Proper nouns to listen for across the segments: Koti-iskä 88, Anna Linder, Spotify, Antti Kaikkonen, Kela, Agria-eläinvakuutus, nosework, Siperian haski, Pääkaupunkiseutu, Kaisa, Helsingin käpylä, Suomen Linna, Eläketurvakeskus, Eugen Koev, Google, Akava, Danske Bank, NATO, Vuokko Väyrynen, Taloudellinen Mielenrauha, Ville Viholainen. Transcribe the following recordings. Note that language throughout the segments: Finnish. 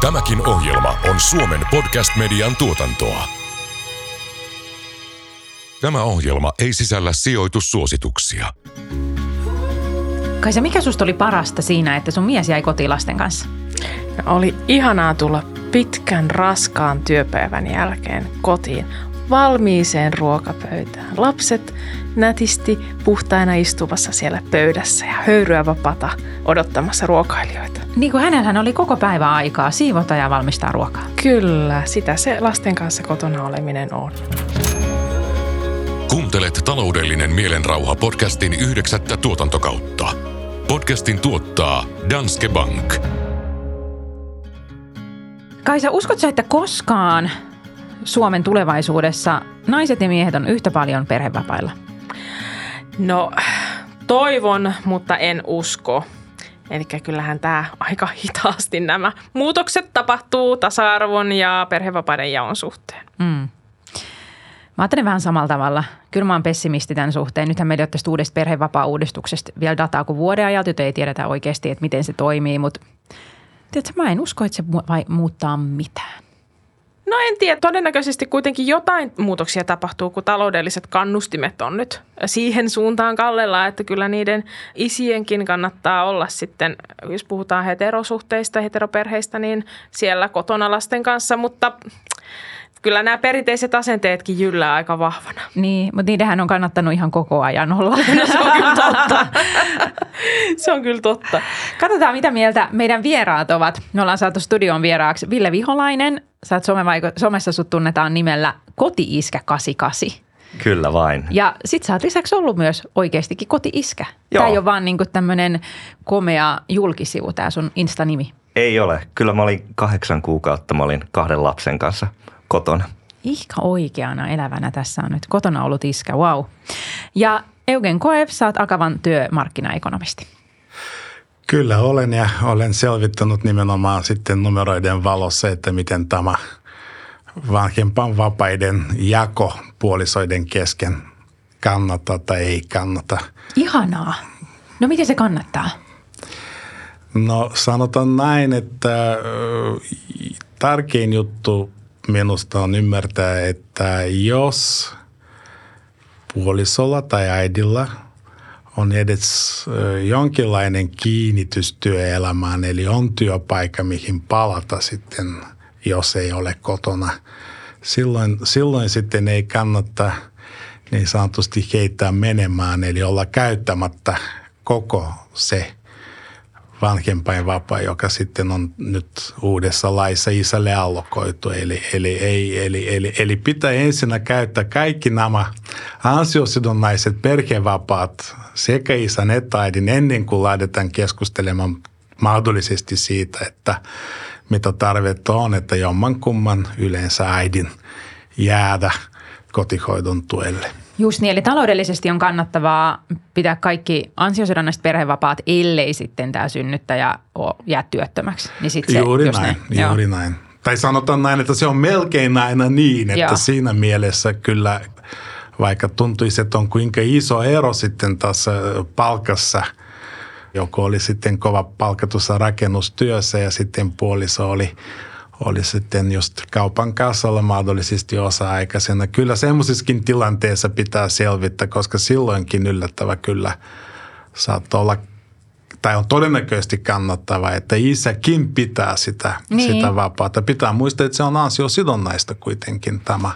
Tämäkin ohjelma on Suomen podcast-median tuotantoa. Tämä ohjelma ei sisällä sijoitussuosituksia. Kaisa, mikä susta oli parasta siinä, että sun mies jäi kotiin lasten kanssa? Oli ihanaa tulla pitkän raskaan työpäivän jälkeen kotiin valmiiseen ruokapöytään. Lapset nätisti puhtaina istuvassa siellä pöydässä ja höyryä vapaata odottamassa ruokailijoita. Niin kuin hänellähän oli koko päivä aikaa siivota ja valmistaa ruokaa. Kyllä, sitä se lasten kanssa kotona oleminen on. Kuuntelet Taloudellinen mielenrauha podcastin 9. tuotantokautta. Podcastin tuottaa Danske Bank. Kaisa, uskotko sä, että koskaan Suomen tulevaisuudessa naiset ja miehet on yhtä paljon perhevapailla? No, toivon, mutta en usko. Eli kyllähän tämä aika hitaasti nämä muutokset tapahtuu tasa-arvon ja perhevapaiden jaon suhteen. Mm. Mä ajattelen vähän samalla tavalla. Kyllä mä oon pessimisti tämän suhteen. Nythän meillä ei ole tästä uudesta perhevapaa-uudistuksesta vielä dataa kuin vuoden ajalta, joten ei tiedetä oikeasti, että miten se toimii. Mutta tiedätkö, mä en usko, että se muuttaa mitään. No en tiedä. Todennäköisesti kuitenkin jotain muutoksia tapahtuu, kun taloudelliset kannustimet on nyt siihen suuntaan kallella, että kyllä niiden isienkin kannattaa olla sitten, jos puhutaan heterosuhteista, heteroperheistä, niin siellä kotona lasten kanssa, mutta kyllä nämä perinteiset asenteetkin jyllää aika vahvana. Niin, mutta niidenhän on kannattanut ihan koko ajan olla. No, se on kyllä totta. Se on kyllä totta. Katsotaan, mitä mieltä meidän vieraat ovat. Me ollaan saatu studioon vieraaksi Ville Viholainen. Sä oot somessa sut tunnetaan nimellä Koti-iskä 88. Kyllä vain. Ja sit sä oot lisäksi ollut myös oikeastikin Koti-iskä. Joo. Tää ei ole vaan niinku tämmönen komea julkisivu, tää sun Insta-nimi. Ei ole. Kyllä mä olin 8 kuukautta, mä olin 2 lapsen kanssa kotona. Ihka oikeana elävänä tässä on nyt kotona ollut iskä, wow. Ja Eugen Koev, sä oot Akavan työmarkkinaekonomisti. Kyllä olen ja olen selvittänyt nimenomaan sitten numeroiden valossa, että miten tämä vanhempainvapaiden jako puolisoiden kesken kannattaa tai ei kannata. Ihanaa. No miten se kannattaa? No sanotaan näin, että tärkein juttu minusta on ymmärtää, että jos puolisolla tai äidillä on edes jonkinlainen kiinnitys työelämään, eli on työpaikka, mihin palata sitten, jos ei ole kotona. Silloin sitten ei kannata niin sanotusti heittää menemään, eli olla käyttämättä koko se vanhempainvapaa, joka sitten on nyt uudessa laissa isälle allokoitu. Eli pitää ensinnä käyttää kaikki nämä ansiosidonnaiset perhevapaat sekä isän että äidin ennen kuin lähdetään keskustelemaan mahdollisesti siitä, että mitä tarvetta on, että jommankumman yleensä äidin jäädä kotihoidon tuelle. Just niin, eli taloudellisesti on kannattavaa pitää kaikki ansiosidonnaiset perhevapaat, ellei sitten tämä synnyttäjä jää työttömäksi. Niin sit se, juuri näin. Tai sanotaan näin, että se on melkein aina niin, että Siinä mielessä kyllä, vaikka tuntuisi, että on kuinka iso ero sitten tässä palkassa, joko oli sitten kova palkatussa rakennustyössä ja sitten puoliso oli sitten just kaupan kassalla mahdollisesti osa-aikaisena. Kyllä semmoisissakin tilanteissa pitää selvittää, koska silloinkin yllättävä kyllä saattaa olla, tai on todennäköisesti kannattavaa, että isäkin pitää sitä vapaata. Pitää muistaa, että se on ansiosidonnaista kuitenkin tämä.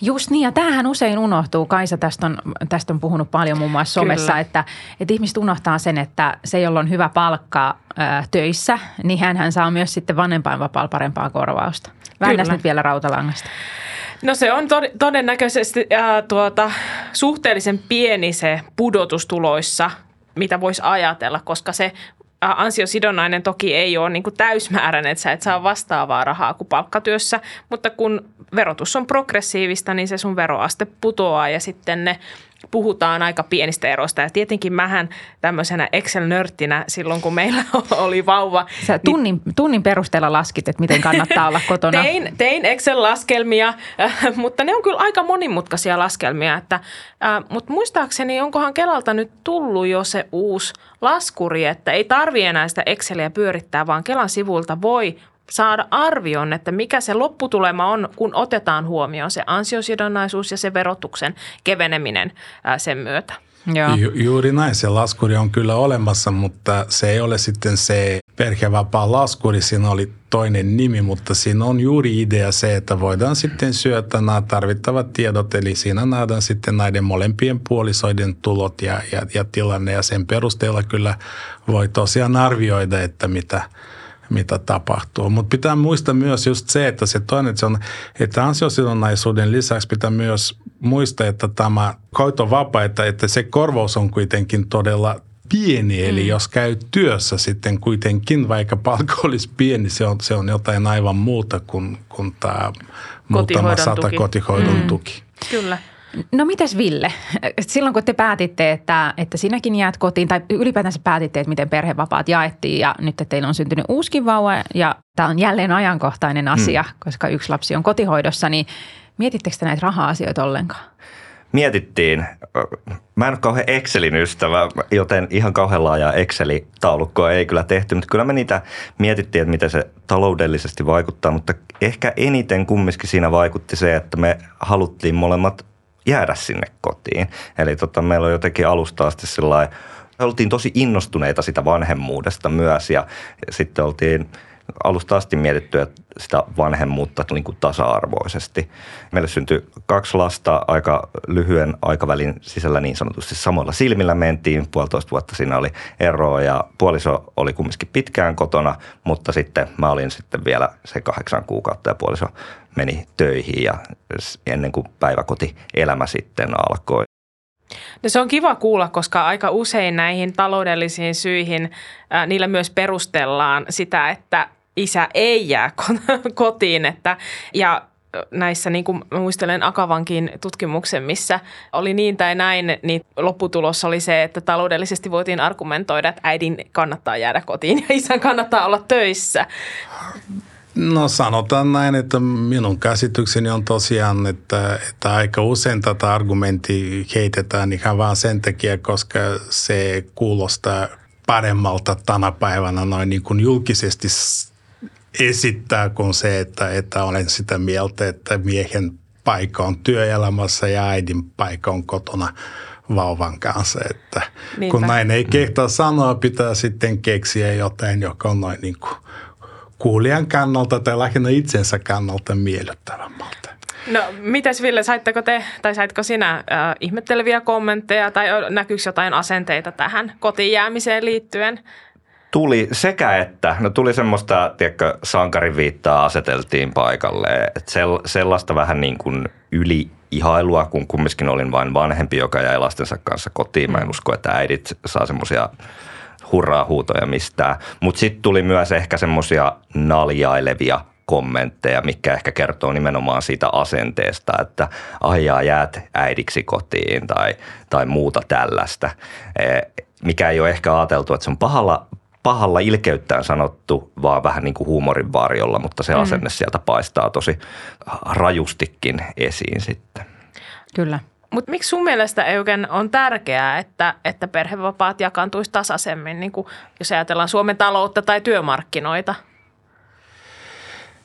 Just niin, ja tämähän usein unohtuu. Kaisa, tästä on puhunut paljon muun muassa somessa, että ihmiset unohtaa sen, että se, jolla on hyvä palkka töissä, niin hänhän saa myös sitten vanhempainvapaalla parempaa korvausta. Väännäs nyt vielä rautalangasta. No se on todennäköisesti suhteellisen pieni se pudotustuloissa, mitä voisi ajatella, koska se ansiosidonnainen toki ei ole niin kuin täysmääräinen, että sä et saa vastaavaa rahaa kuin palkkatyössä, mutta kun verotus on progressiivista, niin se sun veroaste putoaa ja sitten ne puhutaan aika pienistä eroista. Ja tietenkin mähän tämmöisenä Excel-nörttinä silloin, kun meillä oli vauva. Sä tunnin perusteella laskit, että miten kannattaa olla kotona. Tein Excel-laskelmia, mutta ne on kyllä aika monimutkaisia laskelmia. Mutta muistaakseni onkohan Kelalta nyt tullut jo se uusi laskuri, että ei tarvitse enää sitä Exceliä pyörittää, vaan Kelan sivuilta voi saada arvion, että mikä se lopputulema on, kun otetaan huomioon se ansiosidonnaisuus ja se verotuksen keveneminen sen myötä. Juuri näin, se laskuri on kyllä olemassa, mutta se ei ole sitten se perhevapaa laskuri, siinä oli toinen nimi, mutta siinä on juuri idea se, että voidaan sitten syöttää nämä tarvittavat tiedot, eli siinä nähdään sitten näiden molempien puolisoiden tulot ja tilanne, ja sen perusteella kyllä voi tosiaan arvioida, että mitä tapahtuu. Mutta pitää muistaa myös just se, että se toinen, että ansiosidonnaisuuden lisäksi pitää myös muistaa, että tämä koitovapaa, että se korvaus on kuitenkin todella pieni. Eli jos käy työssä sitten kuitenkin, vaikka palkka olisi pieni, se on jotain aivan muuta kuin tämä muutama sata kotihoidon tuki. Kyllä. No mitäs Ville? Silloin kun te päätitte, että sinäkin jäät kotiin tai ylipäätänsä päätitte, että miten perhevapaat jaettiin ja nyt teillä on syntynyt uuskin vauva ja tämä on jälleen ajankohtainen asia, koska yksi lapsi on kotihoidossa, niin mietittekö te näitä raha-asioita ollenkaan? Mietittiin. Mä en ole kauhean Excelin ystävä, joten ihan kauhean laajaa Excel-taulukkoa ei kyllä tehty, mutta kyllä me niitä mietittiin, että miten se taloudellisesti vaikuttaa, mutta ehkä eniten kumminkin siinä vaikutti se, että me haluttiin molemmat jäädä sinne kotiin. Eli meillä on jotenkin alusta asti sellainen, me oltiin tosi innostuneita sitä vanhemmuudesta myös ja sitten oltiin alusta asti mietitty sitä vanhemmuutta niin kuin tasa-arvoisesti. Meille syntyi 2 lasta aika lyhyen aikavälin sisällä niin sanotusti samalla silmillä mentiin. 1,5 vuotta siinä oli eroa ja puoliso oli kumminkin pitkään kotona, mutta sitten mä olin sitten vielä se 8 kuukautta ja puoliso meni töihin ja ennen kuin päiväkotielämä sitten alkoi. No se on kiva kuulla, koska aika usein näihin taloudellisiin syihin niillä myös perustellaan sitä, että isä ei jää kotiin. Ja näissä, niin kuin muistelen Akavankin tutkimuksen, missä oli niin tai näin, niin lopputulos oli se, että taloudellisesti voitiin argumentoida, että äidin kannattaa jäädä kotiin ja isän kannattaa olla töissä. No sanotaan näin, että minun käsitykseni on tosiaan, että aika usein tätä argumenttia heitetään ihan vaan sen takia, koska se kuulostaa paremmalta tänä päivänä noin niin kuin julkisesti esittää kuin se, että olen sitä mieltä, että miehen paikka on työelämässä ja äidin paikka on kotona vauvan kanssa. Että kun näin ei kehtaa sanoa, pitää sitten keksiä jotain, joka on noin niin kuin kuulijan kannalta tai lähinnä itsensä kannalta miellyttävämmältä. No mitäs Ville, saitko sinä ihmetteleviä kommentteja tai näkyykö jotain asenteita tähän kotiin jäämiseen liittyen? Tuli sekä että. No tuli semmoista, tiedätkö, sankarin viittaa aseteltiin paikalle. Et sellaista vähän niin kuin yli ihailua, kun kumminkin olin vain vanhempi, joka jäi lastensa kanssa kotiin. Mä en usko, että äidit saa semmoisia hurraa huutoja mistään. Mutta sitten tuli myös ehkä semmoisia naljailevia kommentteja, mikä ehkä kertoo nimenomaan siitä asenteesta, että aijaa jäät äidiksi kotiin tai muuta tällaista. Mikä ei ole ehkä ajateltu, että se on pahalla ilkeyttään sanottu, vaan vähän niin kuin huumorin varjolla, mutta se asenne sieltä paistaa tosi rajustikin esiin sitten. Kyllä. Mutta miksi sun mielestä, Eugen, on tärkeää, että perhevapaat jakaantuisi tasaisemmin, niin kuin jos ajatellaan Suomen taloutta tai työmarkkinoita?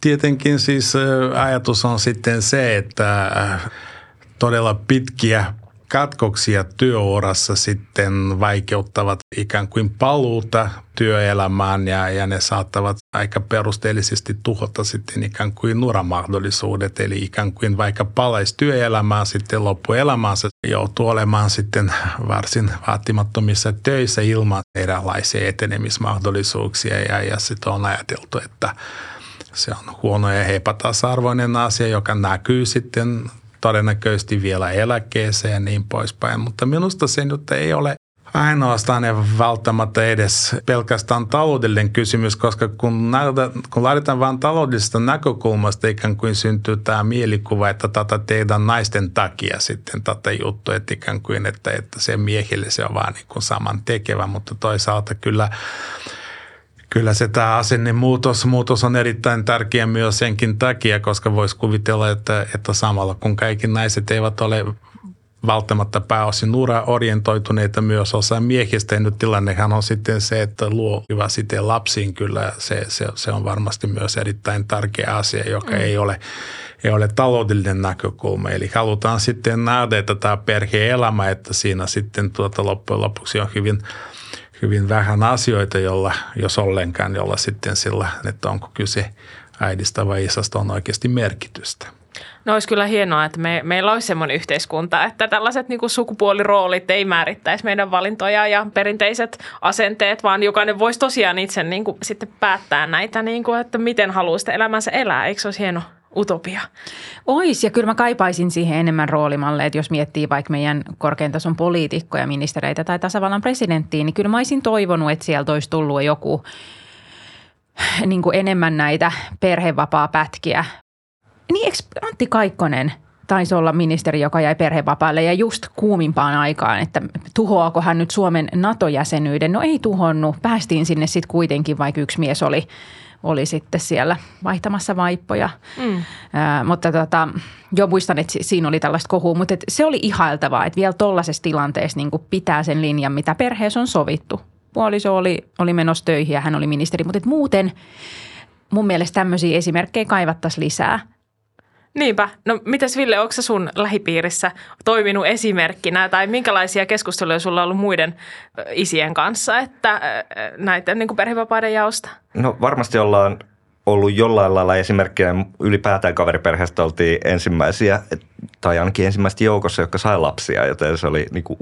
Tietenkin siis ajatus on sitten se, että todella pitkiä katkoksia työurassa sitten vaikeuttavat ikään kuin paluuta työelämään ja ne saattavat aika perusteellisesti tuhota sitten ikään kuin uramahdollisuudet. Eli ikään kuin vaikka palaisi työelämään sitten loppuelämäänsä joutuu olemaan sitten varsin vaatimattomissa töissä ilman erilaisia etenemismahdollisuuksia ja sitten on ajateltu, että se on huono ja epätasa-arvoinen asia, joka näkyy sitten todennäköisesti vielä eläkkeeseen ja niin poispäin, mutta minusta se nyt ei ole ainoastaan ja välttämättä edes pelkästään taloudellinen kysymys, koska kun lähdetään vain taloudellisesta näkökulmasta, ikään kuin syntyy tämä mielikuva, että tätä tehdään naisten takia sitten tätä juttua, että ikään kuin, että se miehille se on vaan niin kuin samantekevä, mutta toisaalta Kyllä se tämä asennemuutos on erittäin tärkeä myös senkin takia, koska voisi kuvitella, että samalla kun kaikki naiset eivät ole välttämättä pääosin uraorientoituneita myös osa miehistä. Nyt tilannehan on sitten se, että luo hyvä siteen lapsiin kyllä. Se on varmasti myös erittäin tärkeä asia, joka ei ole taloudellinen näkökulma. Eli halutaan sitten nähdä, että tämä perhe-elämä, että siinä sitten loppujen lopuksi on hyvin vähän asioita, jolla, jos ollenkaan, jolla sitten sillä, että onko kyse äidistä vai isästä, on oikeasti merkitystä. No olisi kyllä hienoa, että meillä olisi semmoinen yhteiskunta, että tällaiset niin kuin sukupuoliroolit ei määrittäisi meidän valintoja ja perinteiset asenteet, vaan jokainen voisi tosiaan itse niin kuin sitten päättää näitä, niin kuin, että miten haluaa sitä elämänsä elää. Eikö se olisi hienoa? Utopia. Ois, ja kyllä mä kaipaisin siihen enemmän roolimalle, että jos miettii vaikka meidän korkean tason poliitikkoja, ministereitä tai tasavallan presidenttiä, niin kyllä mä olisin toivonut, että sieltä olisi tullut joku niin kuin enemmän näitä perhevapaapätkiä. Niin eikö Antti Kaikkonen taisi olla ministeri, joka jäi perhevapaalle ja just kuumimpaan aikaan, että tuhoako hän nyt Suomen NATO-jäsenyyden? No ei tuhonnut, päästiin sinne sitten kuitenkin, vaikka yksi mies oli sitten siellä vaihtamassa vaippoja. Mutta jo muistan, että siinä oli tällaista kohua, mutta se oli ihailtavaa, että vielä tollaisessa tilanteessa niin kuin pitää sen linjan, mitä perheessä on sovittu. Puoliso oli menossa töihin ja hän oli ministeri, mutta muuten mun mielestä tämmöisiä esimerkkejä kaivattaisiin lisää. Niinpä. No mitäs Ville, onko sä sun lähipiirissä toiminut esimerkkinä tai minkälaisia keskusteluja sulla on ollut muiden isien kanssa, että näitä niin kuin perhevapaiden jaosta? No varmasti ollaan ollut jollain lailla esimerkkinä. Ylipäätään kaveriperheestä oltiin ensimmäisiä tai ainakin ensimmäistä joukossa, jotka sai lapsia, joten se oli niin kuin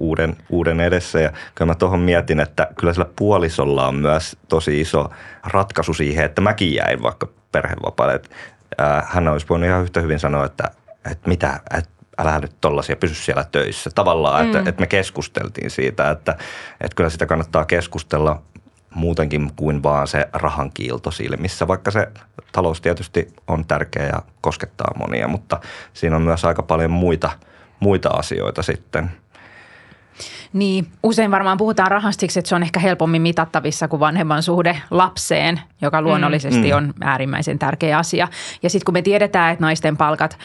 uuden edessä. Ja kyllä mä tuohon mietin, että kyllä sillä puolisolla on myös tosi iso ratkaisu siihen, että mäkin jäin vaikka perhevapaalle. Hän olisi voinut ihan yhtä hyvin sanoa, että mitä, että älä nyt tollaisia, pysy siellä töissä. Tavallaan, että me keskusteltiin siitä, että kyllä sitä kannattaa keskustella muutenkin kuin vaan se rahan kiilto silmissä, vaikka se talous tietysti on tärkeä ja koskettaa monia, mutta siinä on myös aika paljon muita asioita sitten. Niin, usein varmaan puhutaan rahasta siksi, että se on ehkä helpommin mitattavissa kuin vanhemman suhde lapseen, joka luonnollisesti on äärimmäisen tärkeä asia. Ja sitten kun me tiedetään, että naisten palkat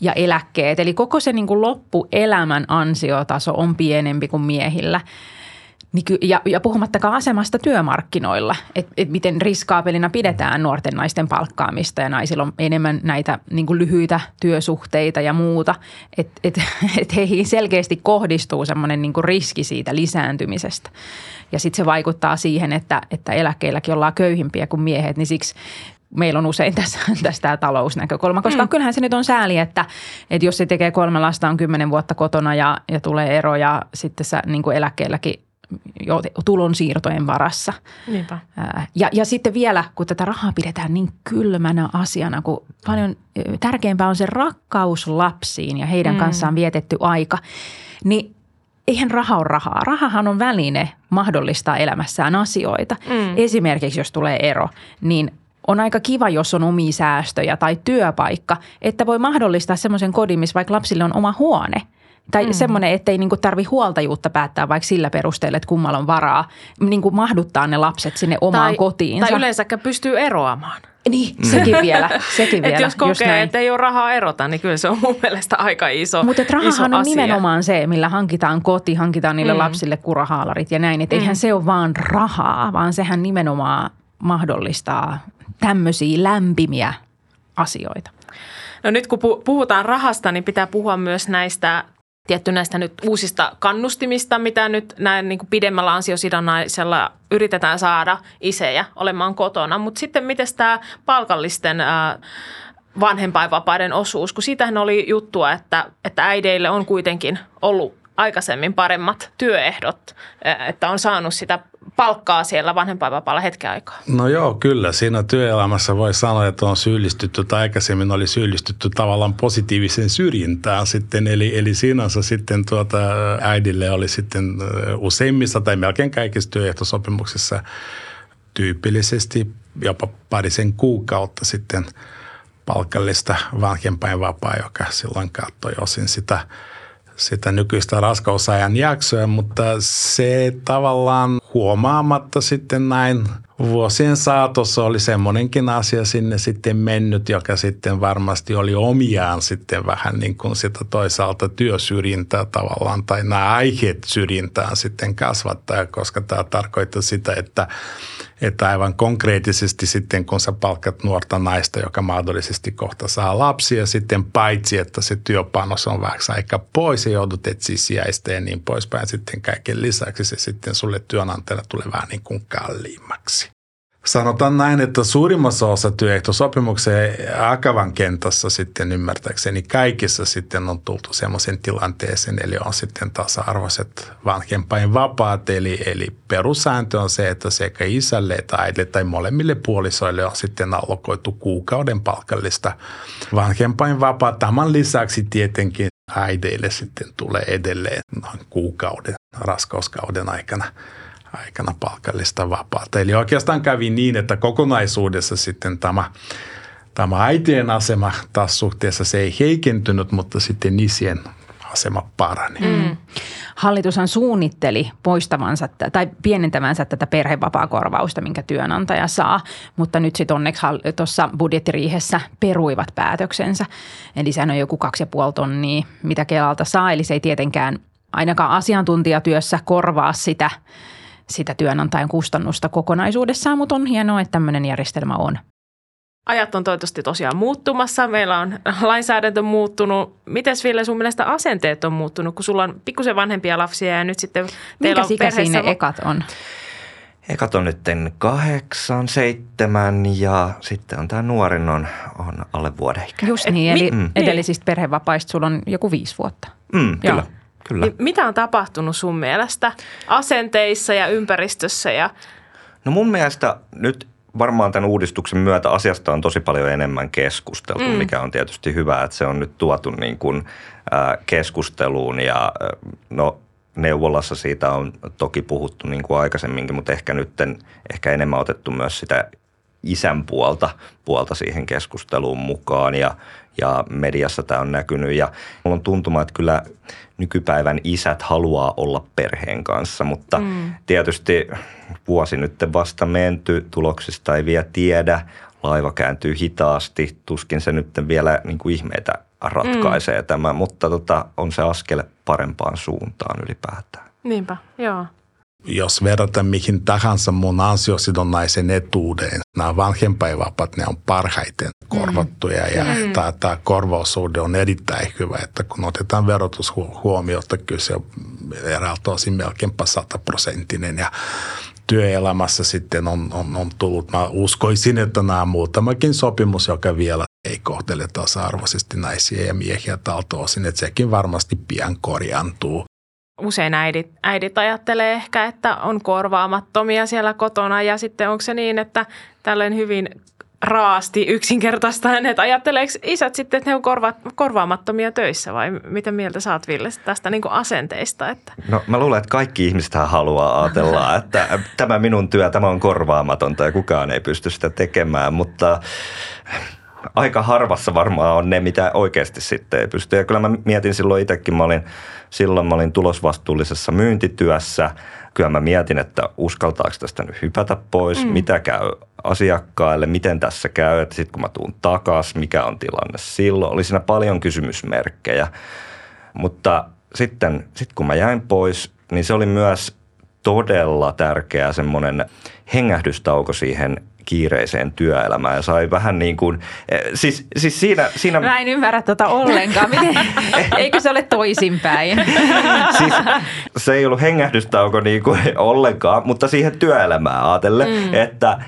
ja eläkkeet, eli koko se niin kuin loppuelämän ansiotaso on pienempi kuin miehillä. Ja puhumattakaan asemasta työmarkkinoilla, että miten riskaapelina pidetään nuorten naisten palkkaamista ja naisilla on enemmän näitä niin kuin lyhyitä työsuhteita ja muuta. Että heihin selkeästi kohdistuu semmoinen niin kuin riski siitä lisääntymisestä. Ja sitten se vaikuttaa siihen, että eläkkeilläkin ollaan köyhimpiä kuin miehet, niin siksi meillä on usein tässä tämä talousnäkökulma, koska kyllähän se nyt on sääli, että jos se tekee 3 lasta, on 10 vuotta kotona ja tulee ero ja sitten sä niin kuin eläkkeelläkin tulonsiirtojen varassa. Niinpä. Ja sitten vielä, kun tätä rahaa pidetään niin kylmänä asiana, kun paljon tärkeämpää on se rakkaus lapsiin ja heidän kanssaan vietetty aika, niin eihän raha ole rahaa. Rahahan on väline mahdollistaa elämässään asioita. Esimerkiksi jos tulee ero, niin on aika kiva, jos on omia säästöjä tai työpaikka, että voi mahdollistaa semmoisen kodin, missä vaikka lapsille on oma huone. Tai semmoinen, ettei niinku tarvi huoltajuutta päättää vaikka sillä perusteella, että kummalla on varaa niinku mahduttaa ne lapset sinne omaan kotiinsa. Tai yleensäkään pystyy eroamaan. Niin, sekin vielä. Jos kokee, että ei ole rahaa erota, niin kyllä se on mun mielestä aika iso. Mutta rahahan on asia. Nimenomaan se, millä hankitaan koti, hankitaan niille lapsille kurahaalarit ja näin. Että eihän se ole vaan rahaa, vaan sehän nimenomaan mahdollistaa tämmöisiä lämpimiä asioita. No nyt kun puhutaan rahasta, niin pitää puhua myös näistä nyt uusista kannustimista, mitä nyt näin niin kuin pidemmällä ansiosidonnaisella yritetään saada isejä olemaan kotona. Mutta sitten miten tämä palkallisten vanhempainvapaiden osuus, kun siitähän oli juttua, että äideille on kuitenkin ollut aikaisemmin paremmat työehdot, että on saanut sitä palkkaa siellä vanhempainvapaalla hetken aikaa. No joo, kyllä. Siinä työelämässä voi sanoa, että on syyllistytty tai aikaisemmin oli syyllistytty tavallaan positiiviseen syrjintään sitten. Eli sinänsä sitten äidille oli sitten useimmissa tai melkein kaikissa työehtosopimuksissa tyypillisesti jopa parisen kuukautta sitten palkallista vanhempainvapaa, joka silloin kattoi osin sitä nykyistä raskausajan jaksoa, mutta se tavallaan huomaamatta sitten näin vuosien saatossa oli semmoinenkin asia sinne sitten mennyt, joka sitten varmasti oli omiaan sitten vähän niin kuin sitä toisaalta työsyrjintää tavallaan tai nämä aiheet syrjintään sitten kasvattaa, koska tämä tarkoittaa sitä, että aivan konkreettisesti sitten kun sä palkat nuorta naista, joka mahdollisesti kohta saa lapsia sitten paitsi, että se työpanos on vähän aika pois ja joudut etsiä sijaista ja niin poispäin sitten kaiken lisäksi se sitten sulle työnantajana tulee vähän niin kuin kalliimmaksi. Sanotaan näin, että suurimmassa osa työehtosopimuksen Akavan kentässä sitten ymmärtääkseni kaikissa sitten on tultu semmoisen tilanteeseen, eli on sitten tasa-arvoiset vanhempainvapaat, eli perussääntö on se, että sekä isälle että äidille tai molemmille puolisoille on sitten allokoitu kuukauden palkallista vanhempainvapaat. Tämän lisäksi tietenkin äideille sitten tulee edelleen noin kuukauden, raskauskauden aikana palkallista vapaata. Eli oikeastaan kävi niin, että kokonaisuudessa sitten tämä äitien asema taas suhteessa se ei heikentynyt, mutta sitten isien asema parani. Mm. Hallitushan suunnitteli poistavansa tai pienentävänsä tätä perhevapaakorvausta, minkä työnantaja saa, mutta nyt sitten onneksi tuossa budjettiriihessä peruivat päätöksensä. Eli sehän on joku 2,5 tonnia, mitä Kelalta saa, eli se ei tietenkään ainakaan asiantuntijatyössä korvaa sitä työnantajan kustannusta kokonaisuudessaan, mutta on hienoa, että tämmöinen järjestelmä on. Ajat on toivottavasti tosiaan muuttumassa. Meillä on lainsäädäntö muuttunut. Mites Ville, sun mielestä asenteet on muuttunut, kun sulla on pikkusen vanhempia lapsia ja nyt sitten teillä on perheissä. Mikä siinä ekat on? Ekat on nyt 8, 7 ja sitten on tämä nuorin on alle vuodeikä. Just niin, eli edellisistä perhevapaista sulla on joku 5 vuotta. Kyllä. Kyllä. Niin mitä on tapahtunut sun mielestä asenteissa ja ympäristössä? No mun mielestä nyt varmaan tämän uudistuksen myötä asiasta on tosi paljon enemmän keskusteltu, mikä on tietysti hyvä, että se on nyt tuotu niin kuin keskusteluun ja no neuvolassa siitä on toki puhuttu niin kuin aikaisemminkin, mutta ehkä nyt enemmän otettu myös sitä isän puolta siihen keskusteluun mukaan ja mediassa tämä on näkynyt ja mulla on tuntuma, että kyllä nykypäivän isät haluaa olla perheen kanssa, mutta tietysti vuosi nyt vasta menty, tuloksista ei vielä tiedä, laiva kääntyy hitaasti, tuskin se nyt vielä niin kuin ihmeitä ratkaisee tämä, mutta on se askel parempaan suuntaan ylipäätään. Niinpä, joo. Jos verrataan mihin tahansa mun ansiosidonnaisen etuuden, nämä vanhempainvapaat, ne on parhaiten korvattuja ja tämä korvaussuhde on erittäin hyvä, että kun otetaan verotus huomioon, että kyllä se on eräältä osin melkeinpä 100%. Ja työelämässä sitten on tullut, mä uskoisin, että nämä on muutamakin sopimus, joka vielä ei kohtele tasa-arvoisesti naisia ja miehiä tältä osin, että sekin varmasti pian korjaantuu. Usein äidit ajattelee ehkä, että on korvaamattomia siellä kotona ja sitten onko se niin, että tällainen hyvin raasti yksinkertaistaen, että ajatteleeko isät sitten, että ne on korvaamattomia töissä vai mitä mieltä sä oot, Ville, tästä niin kuin asenteista? Että? No mä luulen, että kaikki ihmiset haluaa ajatella, että tämä minun työ, tämä on korvaamatonta ja kukaan ei pysty sitä tekemään, mutta aika harvassa varmaan on ne, mitä oikeasti sitten ei pysty. Ja kyllä mä mietin silloin itsekin, mä olin tulosvastuullisessa myyntityössä. Kyllä mä mietin, että uskaltaako tästä nyt hypätä pois, mitä käy asiakkaille, miten tässä käy. Sitten kun mä tuun takaisin, mikä on tilanne silloin. Oli siinä paljon kysymysmerkkejä. Mutta sitten kun mä jäin pois, niin se oli myös todella tärkeä semmoinen hengähdystauko siihen kiireiseen työelämään ja sai vähän niin kuin, siis siinä... Mä en ymmärrä ollenkaan. Eikö se ole toisinpäin? Siis se ei ollut hengähdystauko niin kuin ollenkaan, mutta siihen työelämään ajatellen, että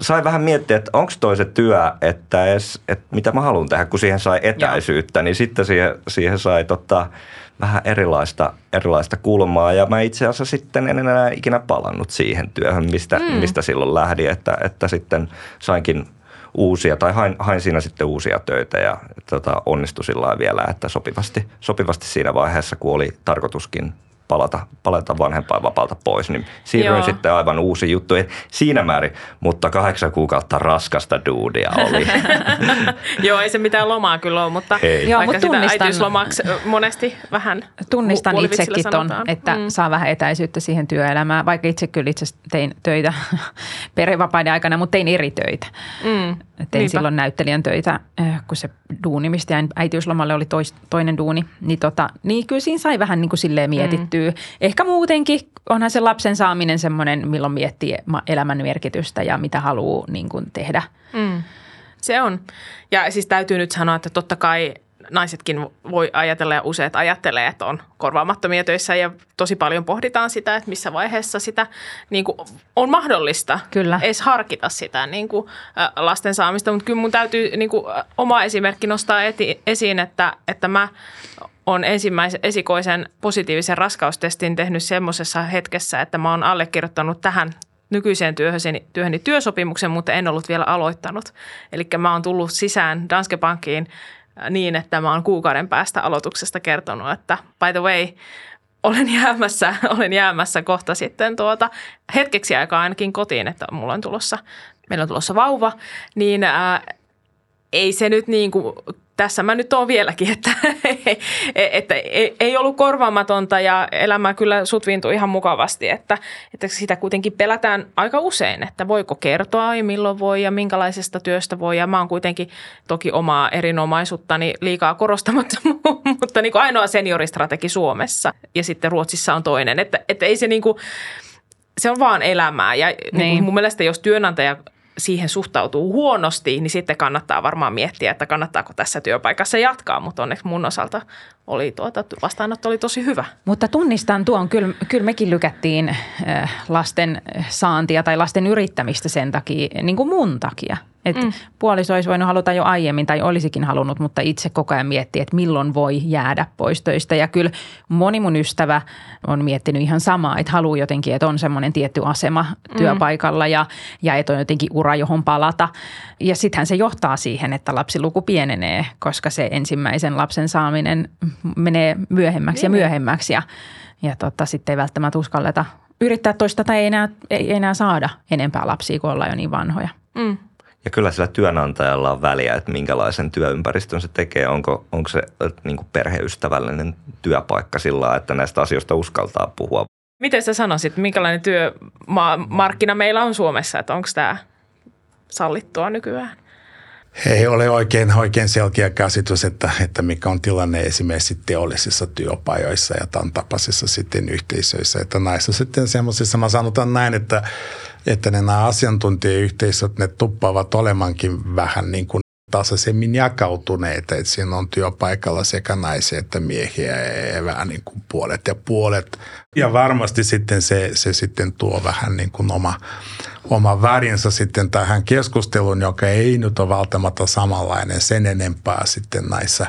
sai vähän miettiä, että onko toi se työ, että mitä mä haluan tehdä, kun siihen sai etäisyyttä, niin sitten siihen sai vähän erilaista kulmaa ja mä itse asiassa sitten en enää ikinä palannut siihen työhön, mistä silloin lähdin, että sitten sainkin uusia tai hain siinä sitten uusia töitä ja onnistui sillä lailla vielä, että sopivasti siinä vaiheessa, kun oli tarkoituskin palata vanhempainvapaalta pois, niin siirryin sitten aivan uusi juttu. Siinä määrin, mutta 8 kuukautta raskasta duudia oli. Joo, ei se mitään lomaa kyllä ole, mutta vaikka sitä äitiyslomaksi monesti vähän tunnistan itsekin ton, että saa vähän etäisyyttä siihen työelämään, vaikka itse kyllä itse tein töitä perhevapaiden aikana, mutta tein eri töitä. Tein silloin näyttelijän töitä, kun se duuni, mistä jäin äitiyslomalle, oli toinen duuni. Niin kyllä siinä sai vähän niin kuin silleen mietittyä. Ehkä muutenkin onhan se lapsen saaminen semmoinen, milloin miettii elämän merkitystä ja mitä haluaa niin kuin tehdä. Se on. Ja siis täytyy nyt sanoa, että totta kai naisetkin voi ajatella ja useat ajattelee, että on korvaamattomia töissä ja tosi paljon pohditaan sitä, että missä vaiheessa sitä niin kuin on mahdollista edes harkita sitä niin kuin lasten saamista. Mutta kyllä mun täytyy niin kuin oma esimerkki nostaa esiin, että mä olen ensimmäisen esikoisen positiivisen raskaustestin tehnyt semmoisessa hetkessä, että mä oon allekirjoittanut tähän nykyiseen työhöni työsopimuksen, mutta en ollut vielä aloittanut. Eli mä oon tullut sisään Danske Bankiin niin, että mä oon kuukauden päästä aloituksesta kertonut, että by the way, olen jäämässä kohta sitten hetkeksi aikaa ainakin kotiin, että meillä on tulossa vauva, niin ei se nyt niin kuin, tässä mä nyt oon vieläkin, että ei ollut korvaamatonta ja elämä kyllä sutviintui ihan mukavasti, että sitä kuitenkin pelätään aika usein, että voiko kertoa ja milloin voi ja minkälaisesta työstä voi. Ja mä oon kuitenkin toki omaa erinomaisuuttani liikaa korostamatta, mutta niin kuin ainoa senioristrategi Suomessa ja sitten Ruotsissa on toinen, että ei se niin kuin, se on vaan elämää ja niin. Mun mielestä jos työnantaja siihen suhtautuu huonosti, niin sitten kannattaa varmaan miettiä, että kannattaako tässä työpaikassa jatkaa, mutta onneksi mun osalta oli vastaanotto oli tosi hyvä. Mutta tunnistan tuon, kyllä mekin lykättiin lasten saantia tai lasten yrittämistä sen takia, niin kuin mun takia. Että puoliso olisi voinut haluta jo aiemmin tai olisikin halunnut, mutta itse koko ajan miettii, että milloin voi jäädä pois töistä. Ja kyllä moni mun ystävä on miettinyt ihan samaa, että haluaa jotenkin, että on semmoinen tietty asema työpaikalla ja että on jotenkin ura, johon palata. Ja sittenhän se johtaa siihen, että lapsiluku pienenee, koska se ensimmäisen lapsen saaminen menee myöhemmäksi ja myöhemmäksi. Ja sitten ei välttämättä uskalleta yrittää toista tai ei enää saada enempää lapsia, kun ollaan jo niin vanhoja. Ja kyllä sillä työnantajalla on väliä, että minkälaisen työympäristön se tekee, onko se niin kuin perheystävällinen työpaikka sillä lailla, että näistä asioista uskaltaa puhua. Miten sä sanoisit, minkälainen työmarkkina meillä on Suomessa, että onko tämä sallittua nykyään? Ei ole oikein selkeä käsitys, että mikä on tilanne esimerkiksi teollisissa työpajoissa ja tämän tapaisissa sitten yhteisöissä. Että näissä sitten semmoisissa, mä sanotaan näin, että nämä asiantuntijayhteisöt, ne tuppaavat olemankin vähän niin kuin tasaisemmin jakautuneita. Että siinä on työpaikalla sekä naisia että miehiä ja vähän niin kuin puolet ja puolet. Ja varmasti sitten se sitten tuo vähän niin kuin oma värinsä sitten tähän keskusteluun, joka ei nyt ole välttämättä samanlainen sen enempää sitten näissä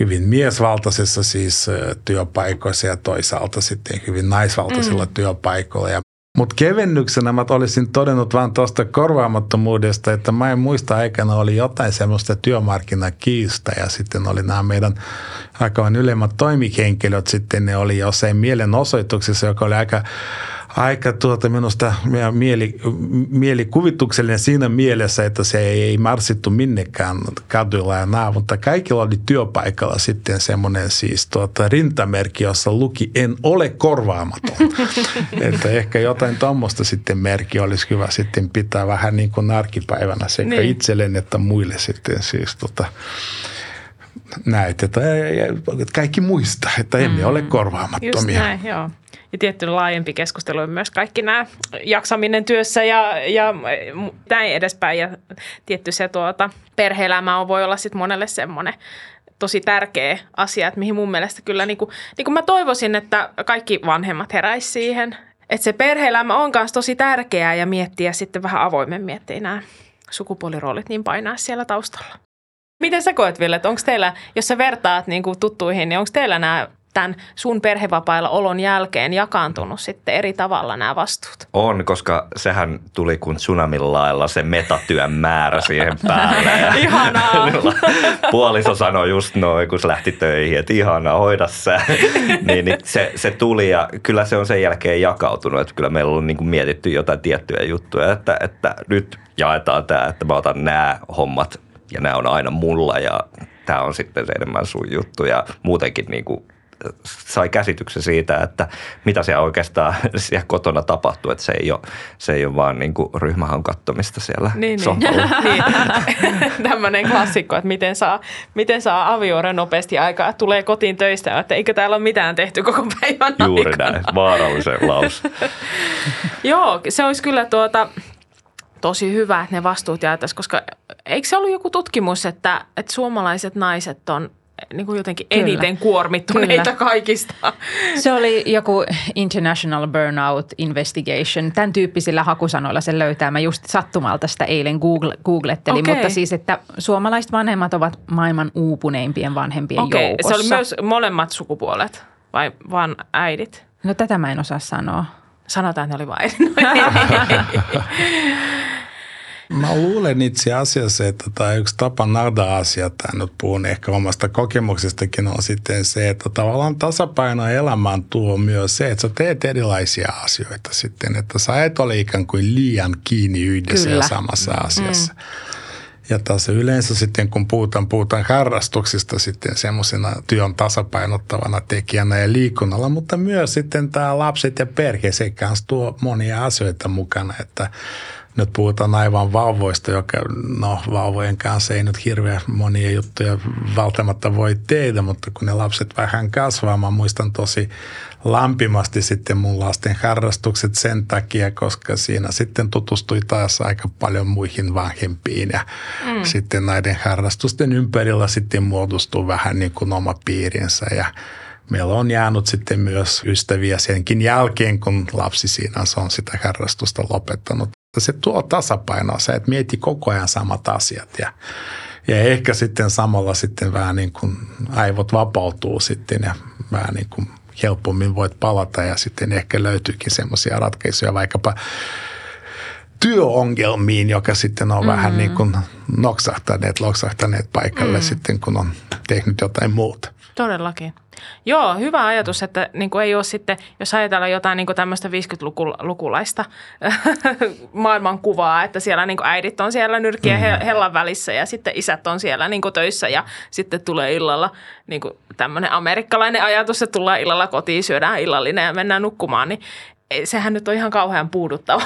hyvin miesvaltaisissa siis työpaikoissa ja toisaalta sitten hyvin naisvaltaisilla työpaikoilla. Mutta kevennyksenä mä olisin todennut vaan tuosta korvaamattomuudesta, että mä en muista aikana oli jotain semmoista työmarkkinakiista ja sitten oli nämä meidän aikaan ylemmät toimihenkilöt sitten, ne oli jossain mielenosoituksessa, joka oli aika minusta mielikuvituksellinen siinä mielessä, että se ei marssittu minnekään kaduilla enää, mutta kaikilla oli työpaikalla sitten semmoinen siis rintamerkki, jossa luki en ole korvaamaton. Että ehkä jotain tuommoista sitten merkki olisi hyvä sitten pitää vähän niin kuin arkipäivänä sekä itselleen että muille sitten siis näitä, kaikki muista, että emme ole korvaamattomia. Just näin, joo. Ja tietty laajempi keskustelu on myös kaikki nämä jaksaminen työssä ja näin edespäin. Ja tietty se perhe-elämä voi olla sitten monelle semmoinen tosi tärkeä asia, että mihin mun mielestä kyllä niin kuin mä toivoisin, että kaikki vanhemmat heräisivät siihen. Että se perhe-elämä on myös tosi tärkeää ja miettiä sitten vähän avoimemmin, ettei nämä sukupuoliroolit niin painaa siellä taustalla. Miten sä koet, Ville, että onko teillä, jos sä vertaat niin kuin tuttuihin, niin onko teillä nämä tämän sun perhevapailla olon jälkeen jakaantunut sitten eri tavalla nämä vastuut? On, koska sehän tuli kuin tsunamin lailla se metatyön määrä siihen päälle. Ihanaa. Puoliso sanoi just noin, kun se lähti töihin, että ihanaa, hoida sä. Niin se tuli ja kyllä se on sen jälkeen jakautunut. Että kyllä meillä on niin kuin mietitty jotain tiettyjä juttuja, että nyt jaetaan tämä, että mä otan nämä hommat ja nämä on aina mulla ja tämä on sitten enemmän sun juttu ja muutenkin niin kuin sai käsityksen siitä, että mitä siellä oikeastaan siellä kotona tapahtuu, että se ei ole vaan niin kuin ryhmähaun kattomista siellä sohvalla. Niin. Tämmöinen klassikko, että miten saa avioeron nopeasti aikaa, tulee kotiin töistä, että eikö täällä ole mitään tehty koko päivän aikana. Juuri näin, vaarallisen lause. Joo, se olisi kyllä tosi hyvä, että ne vastuut jaettaisiin, koska eikö se ollut joku tutkimus, että suomalaiset naiset on niin kuin jotenkin eniten kuormittuneita kaikista. Se oli joku International Burnout Investigation. Tämän tyyppisillä hakusanoilla sen löytää. Mä just sattumalta sitä eilen googlettelin, mutta siis, että suomalaiset vanhemmat ovat maailman uupuneimpien vanhempien joukossa. Se oli myös molemmat sukupuolet vai vaan äidit? No tätä mä en osaa sanoa. Sanotaan, että ne oli vain. Mä luulen itse asiassa, että tämä yksi tapa nähdä asiaa, tämä nyt puhun ehkä omasta kokemuksestakin, on sitten se, että tavallaan tasapaino elämään tuo myös se, että sä teet erilaisia asioita sitten, että sä et ole ikään kuin liian kiinni yhdessä ja samassa asiassa. Mm. Ja taas yleensä sitten, kun puhutaan harrastuksista sitten semmoisena työn tasapainottavana tekijänä ja liikunnalla, mutta myös sitten tämä lapset ja perhe, se kanssa tuo monia asioita mukana, että nyt puhutaan aivan vauvoista, joka vauvojen kanssa ei nyt hirveän monia juttuja välttämättä voi tehdä, mutta kun ne lapset vähän kasvaa, mä muistan tosi lämpimästi sitten mun lasten harrastukset sen takia, koska siinä sitten tutustui taas aika paljon muihin vanhempiin ja sitten näiden harrastusten ympärillä sitten muodostuu vähän niin kuin oma piirinsä ja meillä on jäänyt sitten myös ystäviä senkin jälkeen, kun lapsi siinä on sitä harrastusta lopettanut. Se tuo tasapainoa, sä et mieti koko ajan samat asiat ja ehkä sitten samalla sitten vähän niin kuin aivot vapautuu sitten ja vähän niin kuin helpommin voit palata ja sitten ehkä löytyykin semmoisia ratkaisuja vaikkapa työongelmiin, joka sitten on vähän niin kuin loksahtaneet paikalle sitten, kun on tehnyt jotain muuta. Todellakin. Joo, hyvä ajatus, että niin kuin ei ole sitten, jos ajatellaan jotain niin kuin tämmöistä 50-lukulaista maailmankuvaa, että siellä niin kuin äidit on siellä nyrkien hellan välissä ja sitten isät on siellä niin kuin töissä ja sitten tulee illalla niin kuin tämmöinen amerikkalainen ajatus, että tullaan illalla kotiin, syödään illallinen ja mennään nukkumaan, niin sehän nyt on ihan kauhean puuduttava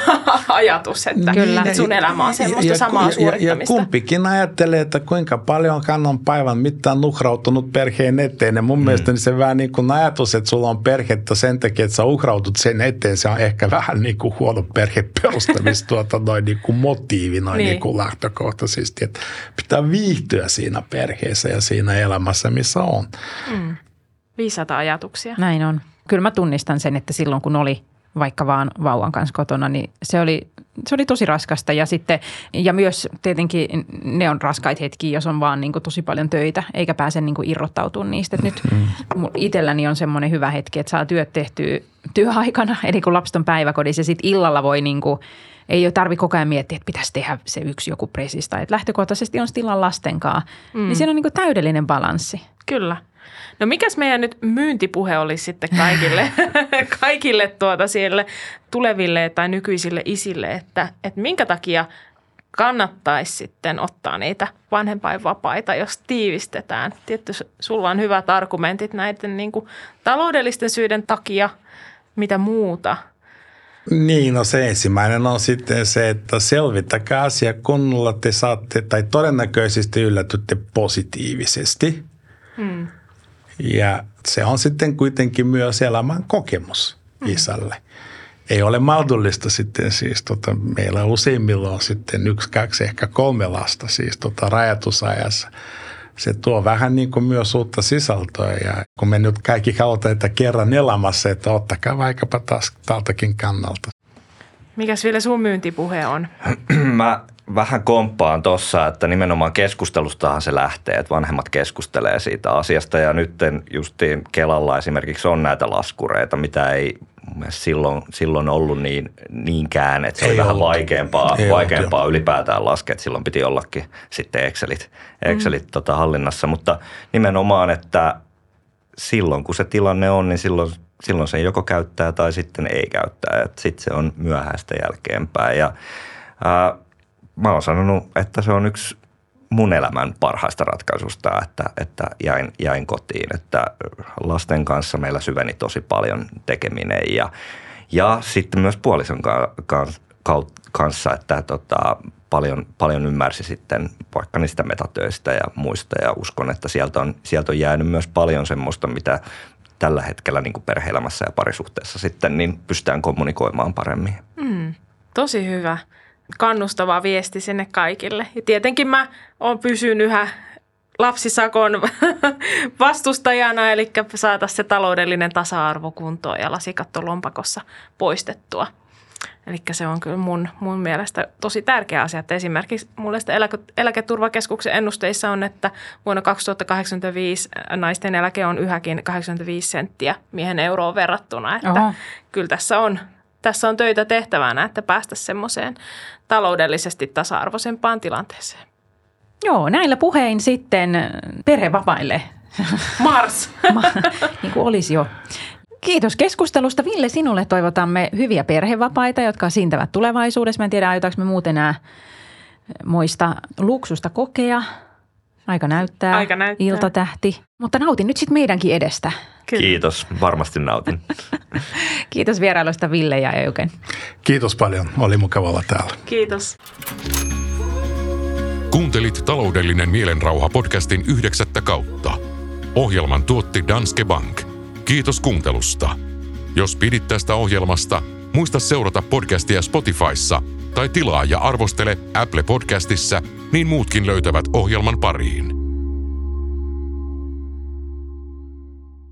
ajatus, että kyllä. Sun elämä on semmoista samaa suorittamista. Ja kumpikin ajattelee, että kuinka paljon on päivän mittaan uhrautunut perheen eteen. Ja mun mielestä niin se vähän niin kuin ajatus, että sulla on perhettä sen takia, että sä uhrautut sen eteen. Se on ehkä vähän niin kuin huono perheperustamista noin niin kuin motiivi, noin niin kuin lähtökohtaisesti. Että pitää viihtyä siinä perheessä ja siinä elämässä, missä on. 500 ajatuksia. Näin on. Kyllä mä tunnistan sen, että silloin kun oli vaikka vaan vauvan kanssa kotona, niin se oli tosi raskasta. Ja sitten, ja myös tietenkin ne on raskaita hetkiä, jos on vaan niin kuin tosi paljon töitä, eikä pääse niin kuin irrottautumaan niistä. Et nyt itselläni on semmoinen hyvä hetki, että saa työt tehtyä työaikana, eli kun lapset on päiväkodissa ja sitten illalla voi niin kuin, ei ole tarvitse koko ajan miettiä, että pitäisi tehdä se yksi joku pressi tai että lähtökohtaisesti on tilan lasten kanssa. Niin siinä on niin kuin täydellinen balanssi. Kyllä. No mikäs meidän nyt myyntipuhe olisi sitten kaikille siellä tuleville tai nykyisille isille, että minkä takia kannattaisi sitten ottaa niitä vanhempainvapaita, jos tiivistetään. Tietysti sulla on hyvät argumentit näiden niin kuin taloudellisten syiden takia, mitä muuta. Niin, no se ensimmäinen on sitten se, että selvittäkää asia kunnolla, te saatte tai todennäköisesti yllätytte positiivisesti. Ja se on sitten kuitenkin myös elämän kokemus isälle. Ei ole mahdollista sitten siis, meillä useimmilla on sitten 1, 2, ehkä 3 lasta siis rajoitusajassa. Se tuo vähän niin kuin myös uutta sisältöä ja kun me nyt kaikki halutaan, että kerran elämässä, että ottakaa vaikkapa taas tältäkin kannalta. Mikäs vielä sun myyntipuhe on? Mä vähän komppaan tossa, että nimenomaan keskustelustahan se lähtee, että vanhemmat keskustelee siitä asiasta ja nyt justiin Kelalla esimerkiksi on näitä laskureita, mitä ei silloin ollut niinkään, että se ei oli ollut. Vähän vaikeampaa ylipäätään laskea, että silloin piti ollakin sitten Excelit hallinnassa, mutta nimenomaan, että silloin kun se tilanne on, niin silloin sen joko käyttää tai sitten ei käyttää, että sitten se on myöhäistä jälkeenpäin ja mä oon sanonut, että se on yksi mun elämän parhaista ratkaisusta, että jäin kotiin, että lasten kanssa meillä syveni tosi paljon tekeminen ja sitten myös puolison kanssa, että paljon ymmärsi sitten vaikka niistä metatöistä ja muista ja uskon, että sieltä on jäänyt myös paljon semmoista, mitä tällä hetkellä niin kuin perhe-elämässä ja parisuhteessa sitten niin pystytään kommunikoimaan paremmin. Tosi hyvä. Kannustava viesti sinne kaikille. Ja tietenkin mä oon pysynyt yhä lapsisakon vastustajana, eli saataisiin se taloudellinen tasa-arvo kuntoon ja lasikatto lompakossa poistettua. Eli se on kyllä mun mielestä tosi tärkeä asia, että esimerkiksi mulle sitä eläketurvakeskuksen ennusteissa on, että vuonna 2085 naisten eläke on yhäkin 85 senttiä miehen euroon verrattuna, että kyllä tässä on töitä tehtävänä, että päästä semmoiseen taloudellisesti tasa-arvoisempaan tilanteeseen. Joo, näillä puhein sitten perhevapaille. Mars! Niin kuin olisi jo. Kiitos keskustelusta. Ville, sinulle toivotamme hyviä perhevapaita, jotka siintävät tulevaisuudessa. Mä en tiedä, aiotaanko me muuten enää moista luksusta kokea. Aika näyttää. Iltatähti. Mutta nautin nyt sitten meidänkin edestä. Kyllä. Kiitos, varmasti nautin. Kiitos vierailusta Ville ja Eugen. Kiitos paljon, oli mukava olla täällä. Kiitos. Kuuntelit Taloudellinen mielenrauha podcastin 9. kautta. Ohjelman tuotti Danske Bank. Kiitos kuuntelusta. Jos pidit tästä ohjelmasta, muista seurata podcastia Spotifyssa tai tilaa ja arvostele Apple Podcastissa, niin muutkin löytävät ohjelman pariin.